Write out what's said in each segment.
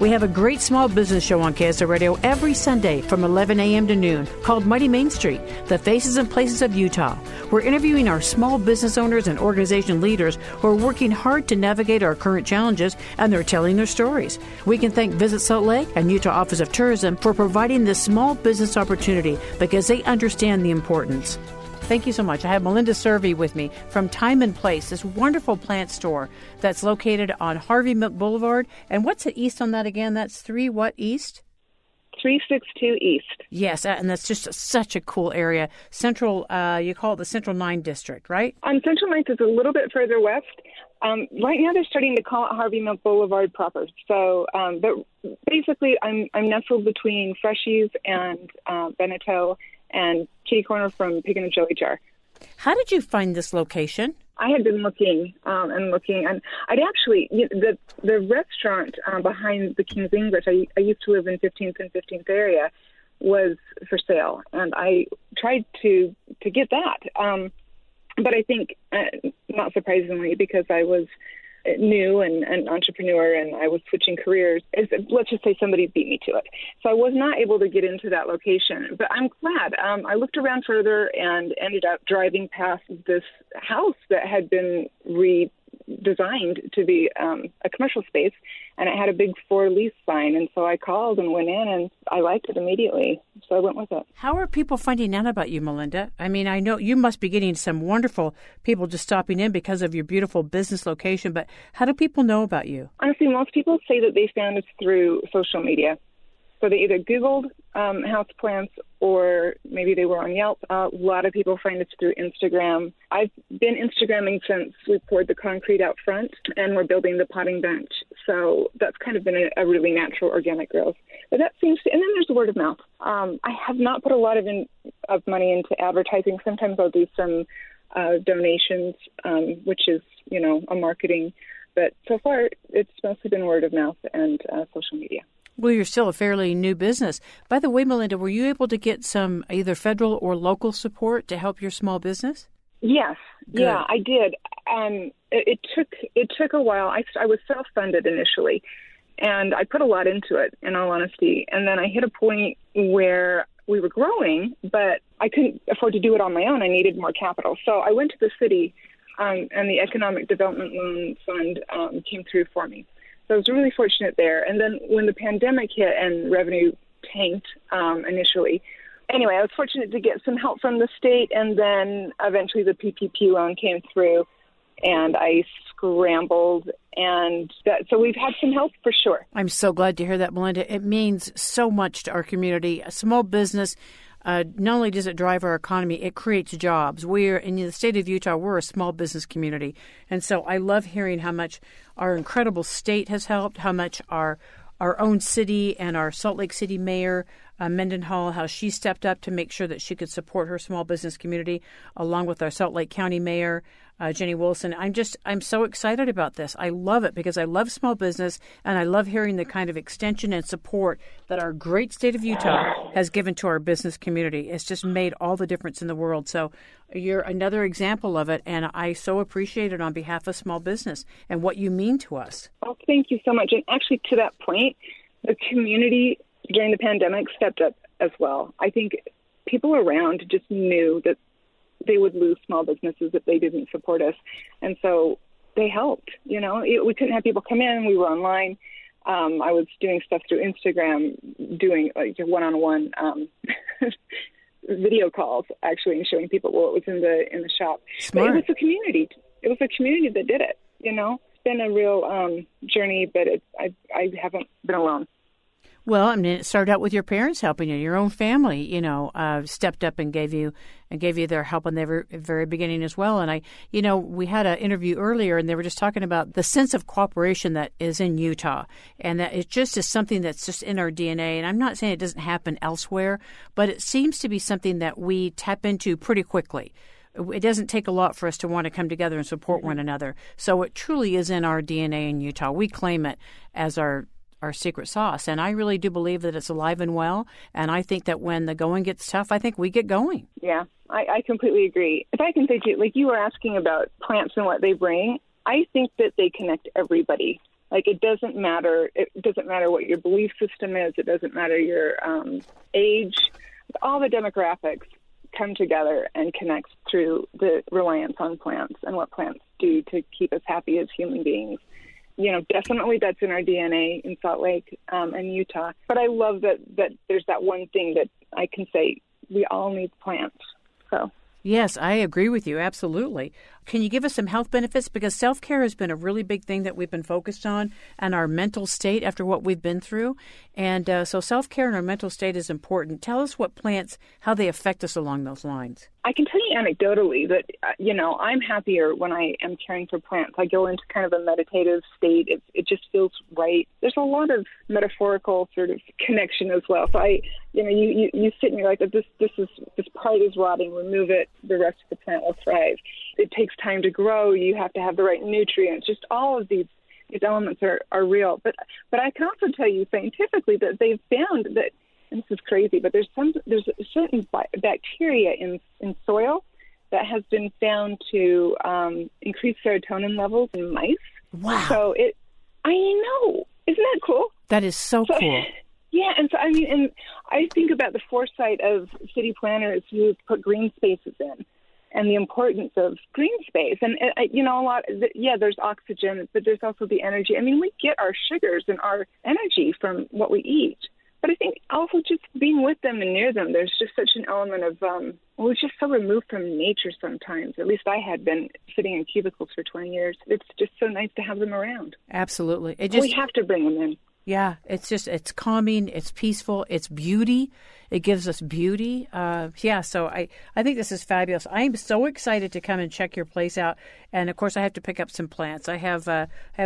We have a great small business show on KSL Radio every Sunday from 11 a.m. to noon called Mighty Main Street, the faces and places of Utah. We're interviewing our small business owners and organization leaders who are working hard to navigate our current challenges, and they're telling their stories. We can thank Visit Salt Lake and Utah Office of Tourism for providing this small business opportunity because they understand the importance. Thank you so much. I have Melinda Servey with me from Time and Place, this wonderful plant store that's located on Harvey Milk Boulevard. And what's the east on that again? That's 3 what east? 362 east. Yes, and that's just such a cool area. Central, you call it the Central 9 District, right? Central 9 is a little bit further west. Right now they're starting to call it Harvey Milk Boulevard proper. So, but basically I'm nestled between Freshies and Beneteau and kitty corner from Pig 'N a Jelly Jar. How did you find this location? I had been looking and I'd actually, the restaurant behind the King's English, I used to live in 15th and 15th area, was for sale, and I tried to get that. But I think, not surprisingly, because I was new and an entrepreneur and I was switching careers, let's just say somebody beat me to it. So I was not able to get into that location, but I'm glad. I looked around further and ended up driving past this house that had been redesigned to be a commercial space, and it had a big for lease sign. And so I called and went in, and I liked it immediately. So I went with it. How are people finding out about you, Melinda? I mean, I know you must be getting some wonderful people just stopping in because of your beautiful business location, but how do people know about you? Honestly, most people say that they found us through social media. So they either Googled houseplants, or maybe they were on Yelp. A lot of people find us through Instagram. I've been Instagramming since we poured the concrete out front and we're building the potting bench. So that's kind of been a really natural organic growth. But that seems to, and then there's word of mouth. I have not put a lot of money into advertising. Sometimes I'll do some donations, which is, a marketing. But so far, it's mostly been word of mouth and social media. Well, you're still a fairly new business. By the way, Melinda, were you able to get some either federal or local support to help your small business? Yes. Good. Yeah, I did. It took a while. I was self-funded initially, and I put a lot into it, in all honesty. And then I hit a point where we were growing, but I couldn't afford to do it on my own. I needed more capital. So I went to the city, and the Economic Development Loan Fund came through for me. So I was really fortunate there. And then when the pandemic hit and revenue tanked initially, anyway, I was fortunate to get some help from the state. And then eventually the PPP loan came through and I scrambled. And so we've had some help for sure. I'm so glad to hear that, Melinda. It means so much to our community. A small business, not only does it drive our economy, it creates jobs. We're in the state of Utah, we're a small business community. And so I love hearing how much our incredible state has helped, how much our own city and our Salt Lake City mayor, MendenHall, how she stepped up to make sure that she could support her small business community, along with our Salt Lake County mayor, Jenny Wilson. I'm so excited about this. I love it because I love small business, and I love hearing the kind of extension and support that our great state of Utah has given to our business community. It's just made all the difference in the world. So you're another example of it, and I so appreciate it on behalf of small business and what you mean to us. Well, thank you so much. And actually, to that point, the community during the pandemic stepped up as well. I think people around just knew that they would lose small businesses if they didn't support us. And so they helped, We couldn't have people come in. We were online. I was doing stuff through Instagram, doing like one-on-one video calls, actually, and showing people what was in the shop. Smart. But it was the community. It it was the community that did it, you know. It's been a real journey, but I haven't been alone. Well, I mean, it started out with your parents helping you, your own family, you know, stepped up and gave you their help in the very beginning as well. And I, you know, we had an interview earlier, and they were just talking about the sense of cooperation that is in Utah, and that it just is something that's just in our DNA. And I'm not saying it doesn't happen elsewhere, but it seems to be something that we tap into pretty quickly. It doesn't take a lot for us to want to come together and support one another. So it truly is in our DNA in Utah. We claim it as our secret sauce. And I really do believe that it's alive and well. And I think that when the going gets tough, I think we get going. Yeah, I completely agree. If I can say to you, like you were asking about plants and what they bring, I think that they connect everybody. Like it doesn't matter what your belief system is. It doesn't matter your age. All the demographics come together and connect through the reliance on plants and what plants do to keep us happy as human beings. You know, definitely that's in our DNA in Salt Lake and Utah. But I love that there's that one thing that I can say, we all need plants. So yes, I agree with you. Absolutely. Can you give us some health benefits? Because self-care has been a really big thing that we've been focused on, and our mental state after what we've been through. And so self-care and our mental state is important. Tell us what plants, how they affect us along those lines. I can tell you anecdotally that, you know, I'm happier when I am caring for plants. I go into kind of a meditative state. It just feels right. There's a lot of metaphorical sort of connection as well. So you sit and you're like, this part is rotting. Remove it. The rest of the plant will thrive. It takes time to grow. You have to have the right nutrients. Just all of these elements are real. But I can also tell you scientifically that they've found that, and this is crazy, but there's certain bacteria in soil that has been found to increase serotonin levels in mice. Wow. So I know. Isn't that cool? That is so cool. Yeah, and so I mean, and I think about the foresight of city planners who put green spaces in, and the importance of green space. And you know, a lot. Yeah, there's oxygen, but there's also the energy. I mean, we get our sugars and our energy from what we eat. But I think also just being with them and near them, there's just such an element of we're just so removed from nature sometimes. At least I had been sitting in cubicles for 20 years. It's just so nice to have them around. Absolutely, we have to bring them in. Yeah, it's calming, it's peaceful, it's beauty. It gives us beauty. So I think this is fabulous. I am so excited to come and check your place out. And, of course, I have to pick up some plants. I have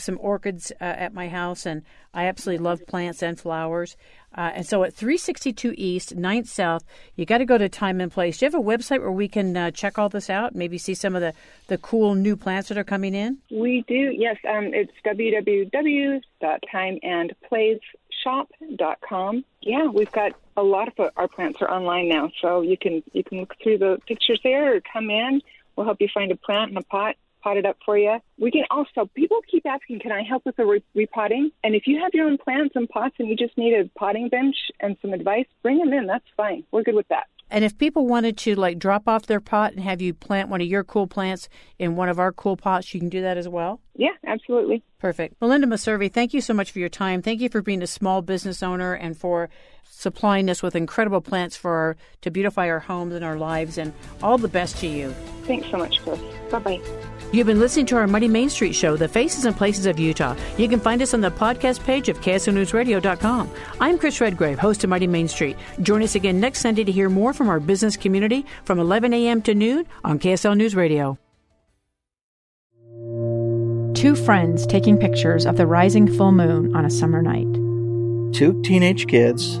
some orchids at my house, and I absolutely love plants and flowers. And so at 362 East, 9th South, you got to go to Time and Place. Do you have a website where we can check all this out, maybe see some of the cool new plants that are coming in? We do, yes. It's www.timeandplaceshop.com. Yeah, we've got a lot of our plants are online now, so you can look through the pictures there or come in. We'll help you find a plant in a pot. Pot it up for you. We can also, people keep asking, can I help with the repotting? And if you have your own plants and pots and you just need a potting bench and some advice, bring them in. That's fine. We're good with that. And if people wanted to like drop off their pot and have you plant one of your cool plants in one of our cool pots, you can do that as well? Yeah, absolutely. Perfect. Melinda Servey, thank you so much for your time. Thank you for being a small business owner and for supplying us with incredible plants to beautify our homes and our lives, and all the best to you. Thanks so much, Chris. Bye-bye. You've been listening to our Mighty Main Street show, The Faces and Places of Utah. You can find us on the podcast page of kslnewsradio.com. I'm Chris Redgrave, host of Mighty Main Street. Join us again next Sunday to hear more from our business community from 11 a.m. to noon on KSL News Radio. Two friends taking pictures of the rising full moon on a summer night. Two teenage kids